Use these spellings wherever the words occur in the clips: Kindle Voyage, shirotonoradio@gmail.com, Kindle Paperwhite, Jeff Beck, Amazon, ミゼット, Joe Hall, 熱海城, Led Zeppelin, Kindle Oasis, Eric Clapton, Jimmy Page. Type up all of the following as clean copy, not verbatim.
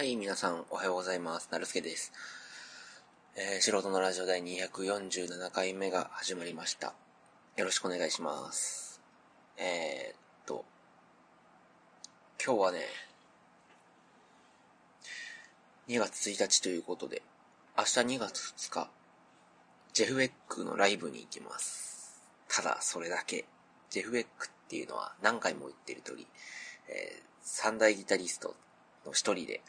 はい、皆さんおはようございます。なるすけです。素人のラジオ第247回目が始まりました。よろしくお願いします。今日はね、2月1日ということで、明日2月2日、ジェフ・ウェックのライブに行きます。ただ、それだけ。ジェフ・ウェックっていうのは何回も言ってる通り、三大ギタリストの一人で、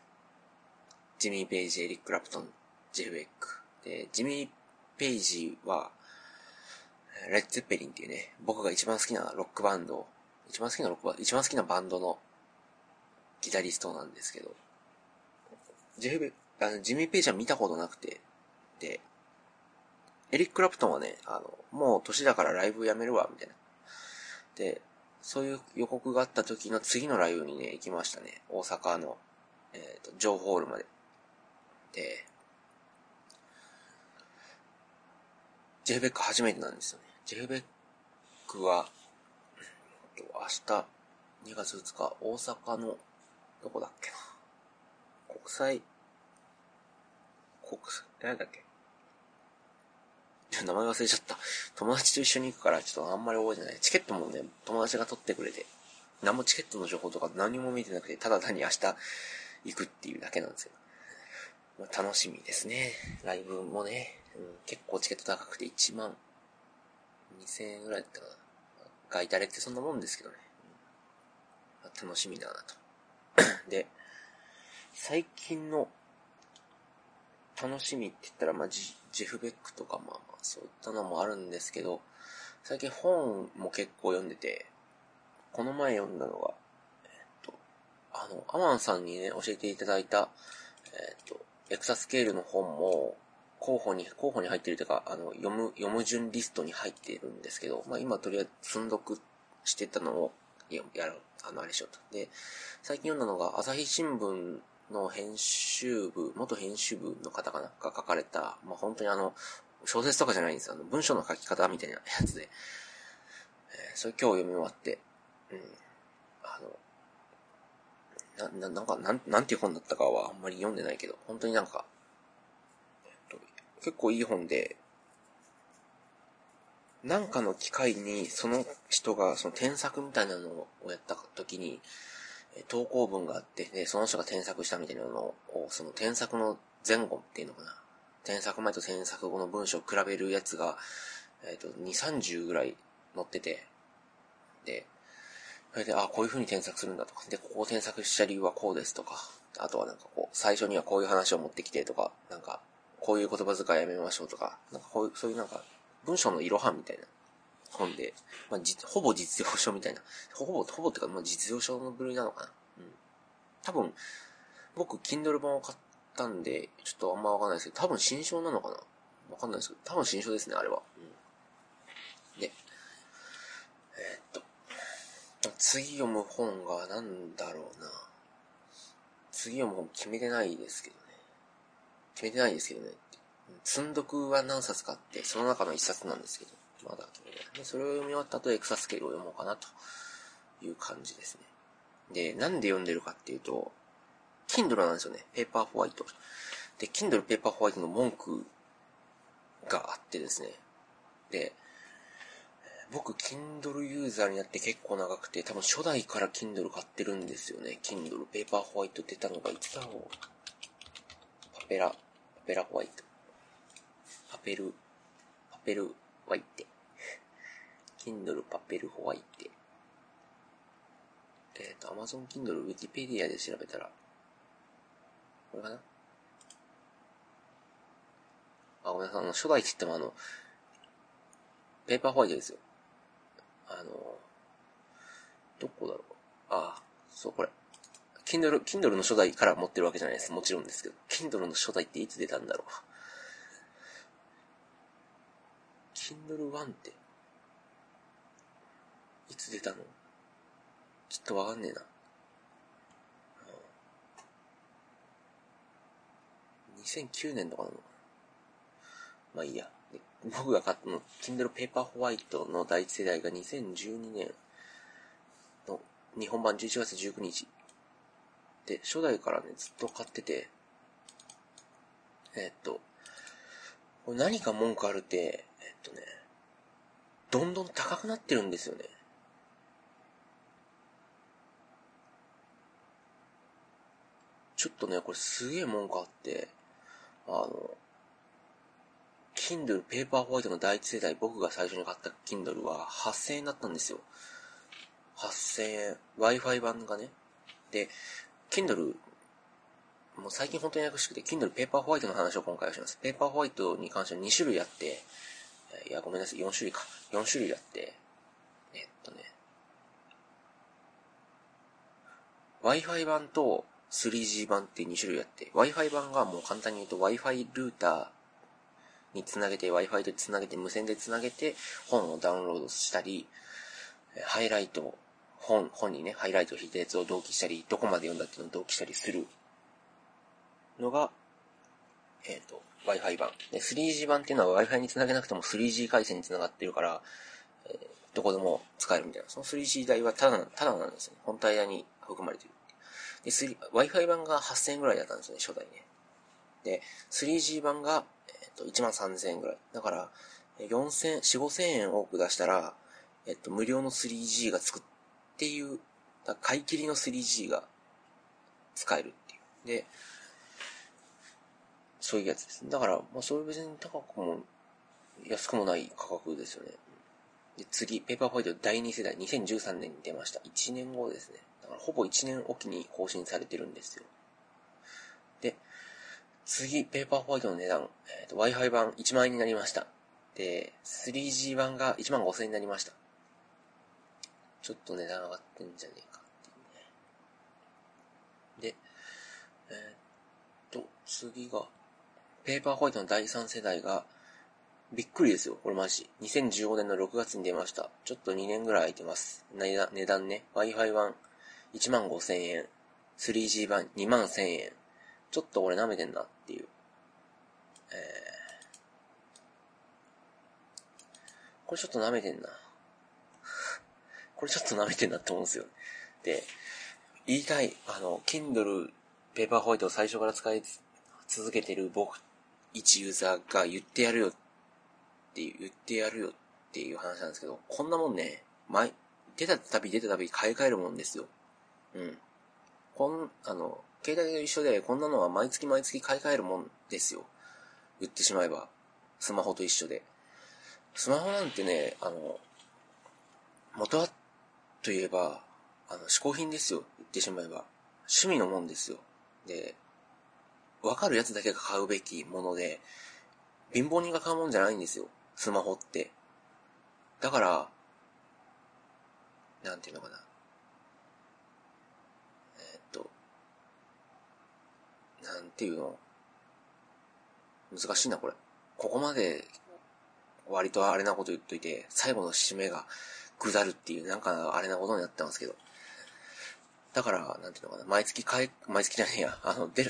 ジミー・ペイジ、エリック・クラプトン、ジェフ・ウェック。で、ジミー・ペイジは、レッド・ゼッペリンっていうね、僕が一番好きなバンドのギタリストなんですけど、ジミー・ペイジは見たことなくて、で、エリック・クラプトンはね、もう年だからライブやめるわ、みたいな。で、そういう予告があった時の次のライブにね、行きましたね。大阪の、ジョーホールまで。で、ジェフ・ベック初めてなんですよね。ジェフ・ベックは、明日、2月2日、大阪の、どこだっけな。なんだっけ。名前忘れちゃった。友達と一緒に行くから、ちょっとあんまり覚えてない。チケットもね、友達が取ってくれて、何もチケットの情報とか何も見てなくて、ただ単に明日行くっていうだけなんですよ。まあ、楽しみですね。ライブもね、結構チケット高くて12,000円ぐらいだったかな。ガイタレってそんなもんですけどね。まあ、楽しみだなと。で、最近の楽しみって言ったら、まあ、ジェフ・ベックとか、まあそういったのもあるんですけど、最近本も結構読んでて、この前読んだのが、アマンさんにね、教えていただいた、エクサスケールの本も、候補に入ってるというか、読む順リストに入っているんですけど、まあ今とりあえず積読してたのを、あれしようと。で、最近読んだのが、朝日新聞の元編集部の方かなが書かれた、まあ、本当に小説とかじゃないんですよ。文章の書き方みたいなやつで、それ今日読み終わって、なんていう本だったかはあんまり読んでないけど、本当に結構いい本で、なんかの機会にその人がその添削みたいなのをやった時に、投稿文があって、で、その人が添削したみたいなのを、その添削の前後っていうのかな。添削前と添削後の文章を比べるやつが、2,30 ぐらい載ってて、で、それで、こういう風に添削するんだとか、で、ここを添削した理由はこうですとか、あとは最初にはこういう話を持ってきてとか、こういう言葉遣いやめましょうとか、そういう文章のいろはみたいな。本で、まあ、ほぼ実用書みたいな。ほぼってか、まあ、実用書の部類なのかな。多分、僕、Kindle 版を買ったんで、ちょっとあんまわかんないですけど、多分新書なのかなわかんないですけど、多分新書ですね、あれは。で、次読む本がなんだろうな。次読む本決めてないですけどね。積読は何冊かあって、その中の一冊なんですけど。まだでそれを読み終わった後エクサスケールを読もうかなという感じですね。で、なんで読んでるかっていうと、Kindle なんですよね。Paperwhite。で、Kindle Paperwhite の文句があってですね。で、僕 Kindle ユーザーになって結構長くて、多分初代から Kindle 買ってるんですよね。Kindle Paperwhite 出たのがいつだろう。パペルホワイト。Kindle パペルホワイト。Amazon Kindle Wikipedia で調べたら、これかな？ごめんなさい、初代って言ってもペーパーホワイトですよ。どこだろう？そう、これ。Kindle の初代から持ってるわけじゃないです。もちろんですけど。Kindle の初代っていつ出たんだろう。Kindle One って、いつ出たの？ちょっとわかんねえな。2009年とかなのかな。まあいいや。僕が買ったの、Kindle Paperwhite の第一世代が2012年の日本版11月19日。って、初代からね、ずっと買ってて、これ何か文句あるって、どんどん高くなってるんですよね。ちょっとね、これすげえ文句あって、Kindle Paperwhite の第一世代、僕が最初に買った Kindle は8000円だったんですよ。8000円。Wi-Fi 版がね。で、Kindle、もう最近本当にややこしくて、Kindle Paperwhite の話を今回はします。Paperwhite に関しては2種類あって、いや、ごめんなさい、4種類か。4種類あって、Wi-Fi 版と 3G 版って2種類あって、Wi-Fi 版がもう簡単に言うと Wi-Fi ルーター、につなげて Wi-Fi でつなげて無線でつなげて本をダウンロードしたり、ハイライト本にねハイライトを引いたやつを同期したり、どこまで読んだっていうのを同期したりするのがWi-Fi 版で、 3G 版っていうのは Wi-Fi につなげなくても 3G 回線につながってるから、どこでも使えるみたいな。その 3G 代はただなんですよね。本体代に含まれてる。で Wi-Fi 版が8000円ぐらいだったんですよね、初代ね。で 3G 版が13000円ぐらい。だから、4,000、4,5,000円多く出したら、無料の 3G がつくっていう、だ買い切りの 3G が使えるっていう。で、そういうやつです。だから、まあ、それ別に高くも、安くもない価格ですよね。で、次、ペーパーホワイト第2世代、2013年に出ました。1年後ですね。だから、ほぼ1年おきに更新されてるんですよ。で、次、ペーパーホワイトの値段、Wi-Fi 版1万円になりました。で、3G 版が1万5000円になりました。ちょっと値段上がってんじゃねえかっていうね。で、次が、ペーパーホワイトの第3世代が、びっくりですよ、これマジ。2015年の6月に出ました。ちょっと2年ぐらい空いてます。値段ね、Wi-Fi 版1万5000円、3G 版2万1000円。ちょっと俺舐めてんなっていう。これちょっと舐めてんな。これちょっと舐めてんなって思うんですよ。で、言いたい、Kindle Paperwhite を最初から使い続けてる僕、一ユーザーが言ってやるよっていう話なんですけど、こんなもんね、出たたび買い替えるもんですよ。うん。携帯と一緒で、こんなのは毎月毎月買い替えるもんですよ。言ってしまえば。スマホと一緒で。スマホなんてね、元はといえば、嗜好品ですよ。言ってしまえば。趣味のもんですよ。で、わかるやつだけが買うべきもので、貧乏人が買うもんじゃないんですよ。スマホって。だから、なんていうのかな。なんていうの、難しいな、これ。ここまで、割とあれなこと言っといて、最後の締めが、ぐだるっていう、なんかあれなことになってますけど。だから、なんていうのかな、毎月じゃねえや、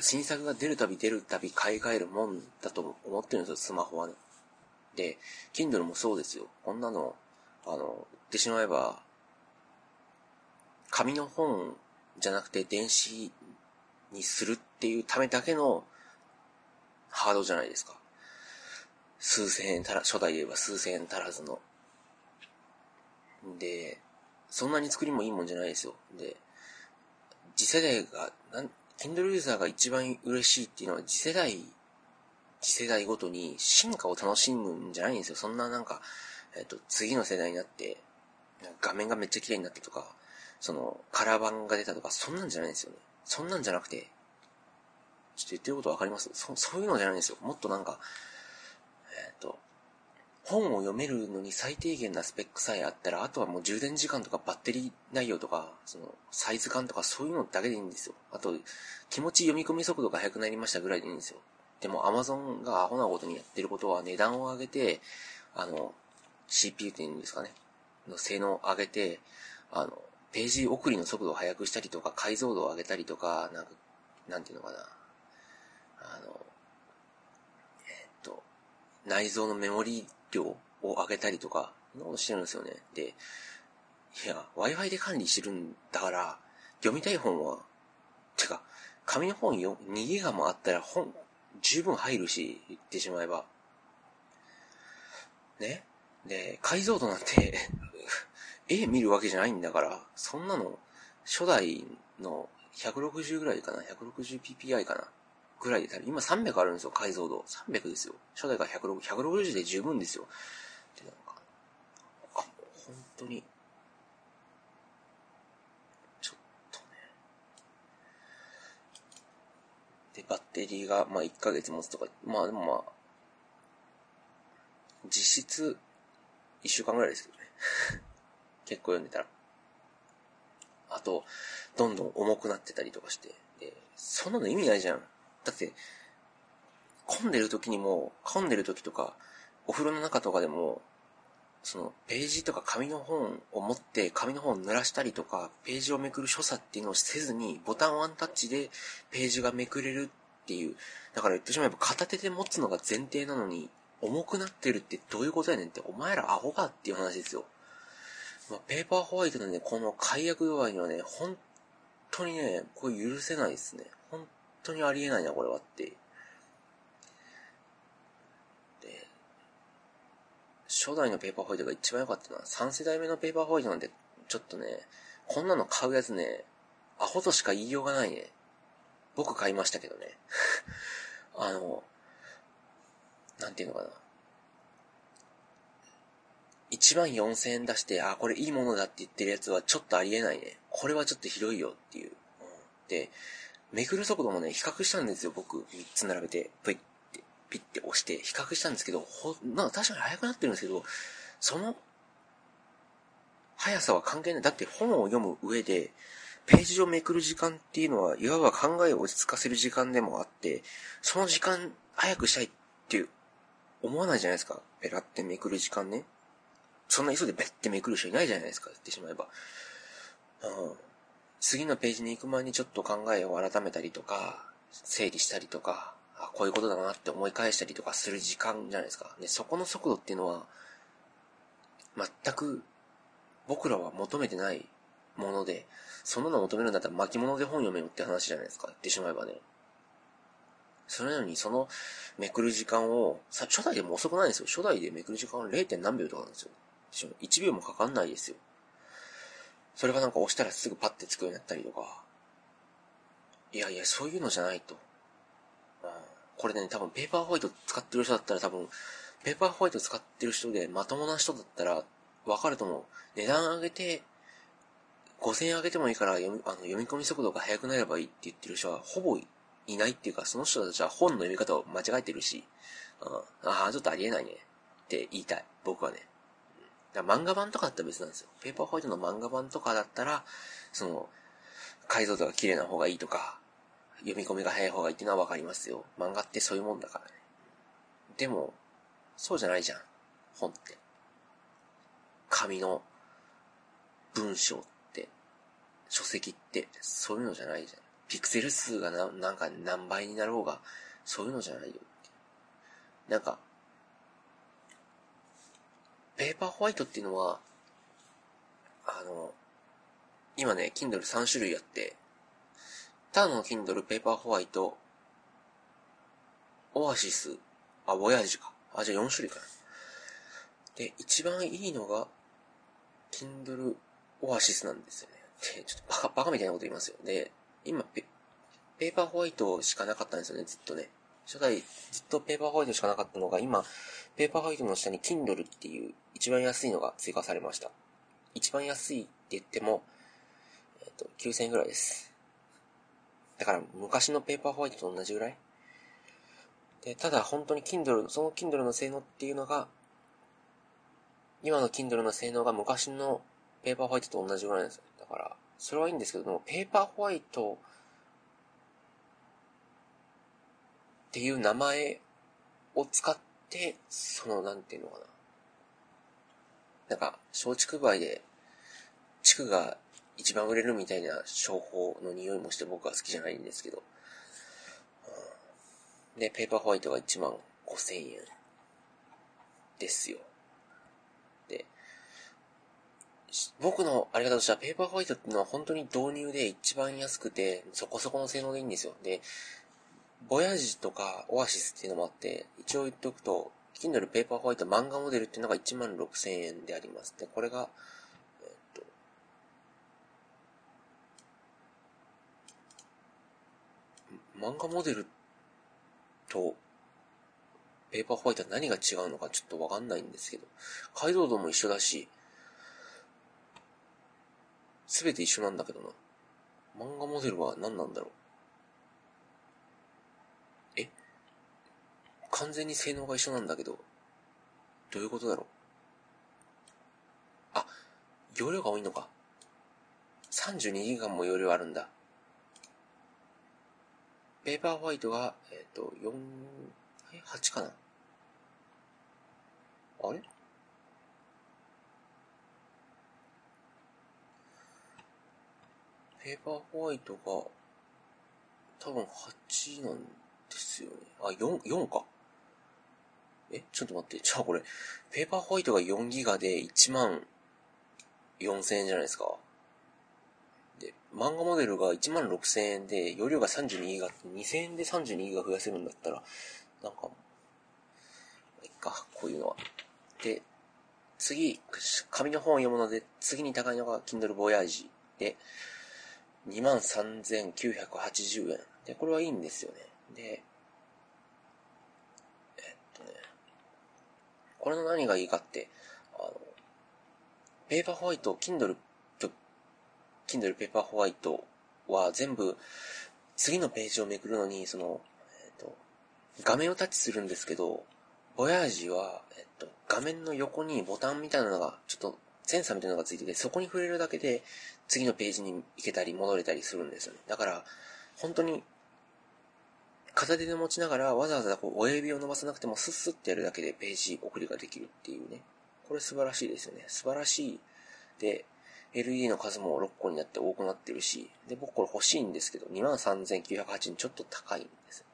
新作が出るたび買い替えるもんだと思ってるんですよ、スマホはね。で、Kindle もそうですよ。こんなの、言ってしまえば、紙の本じゃなくて電子、にするっていうためだけのハードじゃないですか。数千円たら、初代で言えば数千円足らずの。で、そんなに作りもいいもんじゃないですよ。で、次世代が、Kindle ユーザーが一番嬉しいっていうのは次世代ごとに進化を楽しむんじゃないんですよ。そんななんか、次の世代になって、画面がめっちゃ綺麗になったとか、カラー版が出たとか、そんなんじゃないんですよね。そんなんじゃなくて、ちょっと言ってることわかります？そういうのじゃないんですよ。もっとなんか、本を読めるのに最低限なスペックさえあったら、あとはもう充電時間とかバッテリー内容とか、サイズ感とかそういうのだけでいいんですよ。あと、気持ち読み込み速度が速くなりましたぐらいでいいんですよ。でも Amazon がアホなことにやってることは値段を上げて、CPU っていうんですかね、の性能を上げて、ページ送りの速度を速くしたりとか、解像度を上げたりとか、なんていうのかな。内蔵のメモリ量を上げたりとか、のをしてるんですよね。で、いや、Wi-Fi で管理してるんだから、読みたい本は、紙の本2ギガもあったら本十分入るし、言ってしまえば。ね。で、解像度なんて、絵見るわけじゃないんだから、そんなの、初代の160ぐらいかな、160ppi かな、ぐらいで、今300あるんですよ、解像度。300ですよ。初代が160、160で十分ですよ。で、なんか、あ、本当に、ちょっとね。で、バッテリーが、まあ1ヶ月持つとか、まあでもまあ、実質、1週間ぐらいですけどね。結構読んでたら。あと、どんどん重くなってたりとかして。で、そんなの意味ないじゃん。だって、混んでる時とか、お風呂の中とかでも、その、ページとか紙の本を持って、紙の本を濡らしたりとか、ページをめくる所作っていうのをせずに、ボタンワンタッチでページがめくれるっていう。だから言ってしまえば、片手で持つのが前提なのに、重くなってるってどういうことやねんって、お前らアホかっていう話ですよ。まあ、ペーパーホワイトのね、この解約度合いにはね、本当にね、これ許せないですね。本当にありえないな、これはって。で、初代のペーパーホワイトが一番良かったな。3世代目のペーパーホワイトなんて、ちょっとね、こんなの買うやつね、アホとしか言いようがないね。僕買いましたけどね。なんていうのかな。1万4000円出して、あ、これいいものだって言ってるやつはちょっとありえないね。これはちょっとひどいよっていう。で、めくる速度もね、比較したんですよ、僕。3つ並べて、ぷいって、ピッて押して、比較したんですけど、なんか確かに速くなってるんですけど、その、速さは関係ない。だって本を読む上で、ページをめくる時間っていうのは、いわば考えを落ち着かせる時間でもあって、その時間、早くしたいっていう、思わないじゃないですか。ペラってめくる時間ね。そんな急いでベッてめくる人いないじゃないですか。言ってしまえば。次のページに行く前にちょっと考えを改めたりとか、整理したりとか、あ、こういうことだなって思い返したりとかする時間じゃないですか。ね、そこの速度っていうのは、全く僕らは求めてないもので、そんなの求めるんだったら巻物で本読めよって話じゃないですか。言ってしまえばね。それなのに、その、めくる時間を、初代でも遅くないんですよ。初代でめくる時間は 0. 何秒とかなんですよ。1秒もかかんないですよ。それがなんか押したらすぐパッてつくようになったりとか。いやいや、そういうのじゃないと。これね、多分ペーパーホワイト使ってる人だったらまともな人だったらわかると思う。値段上げて、5000円上げてもいいから読み込み速度が速くなればいいって言ってる人はほぼいないっていうか、その人たちは本の読み方を間違えてるし、ちょっとありえないねって言いたい、僕はね。だから漫画版とかだったら別なんですよ。ペーパーホワイトの漫画版とかだったら、その、解像度が綺麗な方がいいとか、読み込みが早い方がいいっていうのはわかりますよ。漫画ってそういうもんだからね。でも、そうじゃないじゃん。本って。紙の文章って、書籍って、そういうのじゃないじゃん。ピクセル数がなんか何倍になろうが、そういうのじゃないよ。なんか、ペーパーホワイトっていうのは、今ね、Kindle 3種類あって、ただの Kindle ペーパーホワイト、オアシス、ボヤージュか。じゃあ4種類かな。で、一番いいのが、Kindle オアシスなんですよね。で、ちょっとバカみたいなこと言いますよ。で、今、ペーパーホワイトしかなかったんですよね、ずっとね。初代、ずっとペーパーホワイトしかなかったのが、今、ペーパーホワイトの下に Kindle っていう一番安いのが追加されました。一番安いって言っても、9000円ぐらいです。だから、昔のペーパーホワイトと同じぐらい。で、ただ、本当に Kindle、その Kindle の性能っていうのが、今の Kindle の性能が昔のペーパーホワイトと同じぐらいなんですよ。だから、それはいいんですけども、ペーパーホワイトっていう名前を使って、その、なんていうのかな。なんか、松竹梅で、竹が一番売れるみたいな商法の匂いもして僕は好きじゃないんですけど。で、ペーパーホワイトが1万5,000円ですよ。で、僕のあり方としては、ペーパーホワイトっていうのは本当に導入で一番安くて、そこそこの性能でいいんですよ。で、ボヤジとかオアシスっていうのもあって、一応言っておくと、Kindle Paperwhite漫画モデルっていうのが 16,000 円であります。で、これが、漫画モデルとペーパーホワイトは何が違うのかちょっとわかんないんですけど、解像度も一緒だし、すべて一緒なんだけどな。漫画モデルは何なんだろう。完全に性能が一緒なんだけど、どういうことだろう。あ、容量が多いのか。32ギガも容量あるんだ。ペーパーホワイトが、8かな。あれ？ペーパーホワイトが、多分8なんですよね。あ、4か。ちょっと待って。じゃあこれ、ペーパーホワイトが4ギガで14,000円じゃないですか。で、漫画モデルが16,000円で、容量が32ギガって2,000円で32ギガ増やせるんだったら、なんか、いっか、こういうのは。で、次、紙の本を読むので、次に高いのが Kindle Voyage で、23,980円。で、これはいいんですよね。で、これの何がいいかって、ペーパーホワイト、Kindle と Kindle ペーパーホワイトは全部次のページをめくるのに、画面をタッチするんですけど、ボヤージは、画面の横にボタンみたいなのが、ちょっとセンサーみたいなのがついてて、そこに触れるだけで次のページに行けたり戻れたりするんですよね。だから本当に片手で持ちながらわざわざこう親指を伸ばさなくてもスッスッってやるだけでページ送りができるっていうね。これ素晴らしいですよね。素晴らしい。で、LED の数も6個になって多くなってるし、で、僕これ欲しいんですけど、23,980円ちょっと高いんです。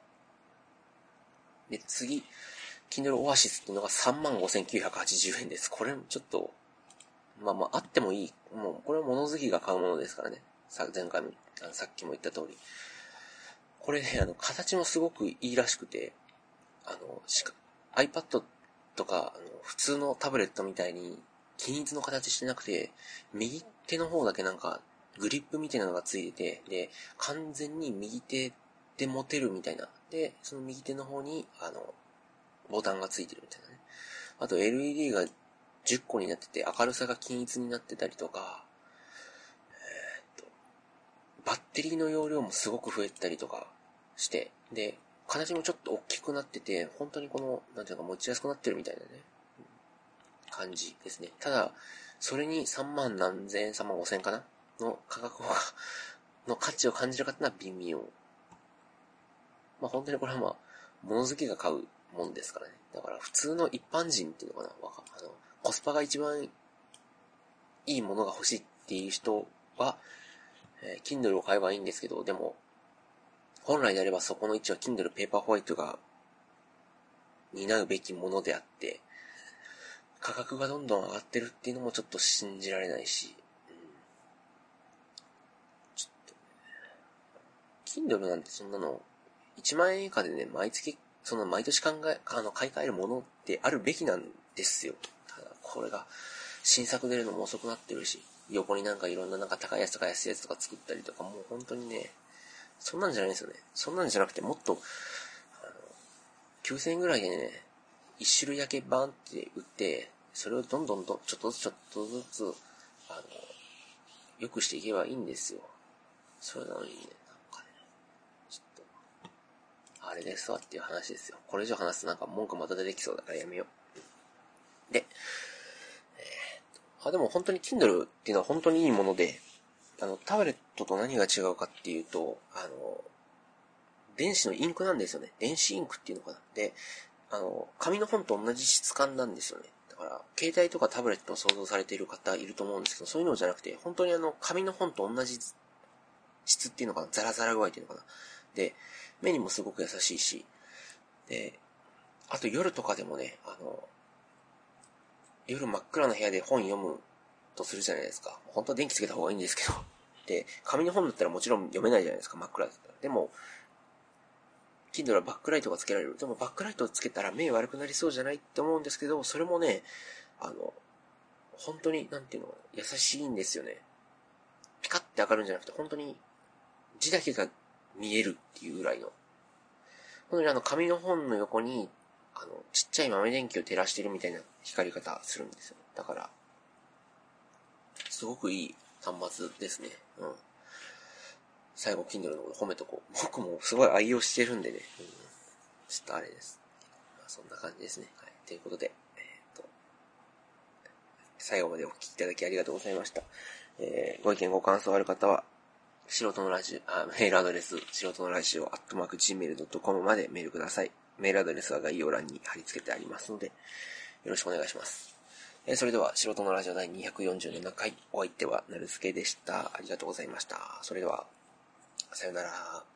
で、次、Kindle Oasis っていうのが 35,980 円です。これちょっと、まあ、あってもいい。もう、これは物好きが買うものですからね。さっきも言った通り。これね、形もすごくいいらしくて、iPad とか、普通のタブレットみたいに、均一の形してなくて、右手の方だけなんか、グリップみたいなのがついてて、で、完全に右手で持てるみたいな。で、その右手の方に、ボタンがついてるみたいなね。あと、LED が10個になってて、明るさが均一になってたりとか、バッテリーの容量もすごく増えたりとか、して、で、形もちょっと大きくなってて、本当にこの、なんていうか持ちやすくなってるみたいなね、感じですね。ただ、それに30,000何千円、35,000円かなの価格の価値を感じる方は微妙。本当にこれは物好きが買うもんですからね。だから普通の一般人っていうのかな、コスパが一番いいものが欲しいっていう人は、Kindle を買えばいいんですけど、でも、本来であればそこの位置は Kindle Paperwhite が担うべきものであって、価格がどんどん上がってるっていうのもちょっと信じられないし、ちょっと、Kindle なんてそんなの、1万円以下でね、毎年買い替えるものってあるべきなんですよ。ただ、これが、新作出るのも遅くなってるし、横になんかいろんななんか高いやつとか安いやつとか作ったりとか、もう本当にね、そんなんじゃないんですよね。そんなんじゃなくて、もっと、9,000円ぐらいでね、一種類だけバーンって売って、それをどんどんと、ちょっとずつ、良くしていけばいいんですよ。それなのにね、なんかね、ちょっと、あれですわっていう話ですよ。これ以上話すとなんか文句また出てきそうだからやめよう。で、でも本当に Kindle っていうのは本当にいいもので、タブレットと何が違うかっていうと、電子のインクなんですよね。電子インクっていうのかな。で、紙の本と同じ質感なんですよね。だから、携帯とかタブレットを想像されている方いると思うんですけど、そういうのじゃなくて、本当に紙の本と同じ質っていうのかな。ザラザラ具合っていうのかな。で、目にもすごく優しいし、で、あと夜とかでもね、夜真っ暗な部屋で本読むとするじゃないですか。本当は電気つけた方がいいんですけど。で、紙の本だったらもちろん読めないじゃないですか、真っ暗だったら。でも、Kindle はバックライトがつけられる。でもバックライトをつけたら目悪くなりそうじゃないって思うんですけど、それもね、本当に、なんていうの、優しいんですよね。ピカって明るいんじゃなくて、本当に字だけが見えるっていうぐらいの。本当に紙の本の横に、ちっちゃい豆電球を照らしてるみたいな光り方するんですよ。だから、すごくいい端末ですね。うん。最後、Kindle のこと褒めとこう。僕もすごい愛用してるんでね。うん、ちょっとあれです。まあ、そんな感じですね。はい。ということで、最後までお聞きいただきありがとうございました。ご意見ご感想ある方は、素人のラジオ、メールアドレス、素人のラジオ、@gmail.com までメールください。メールアドレスは概要欄に貼り付けてありますので、よろしくお願いします。それでは、素人のラジオ第247回、お相手はなるすけでした。ありがとうございました。それでは、さよなら。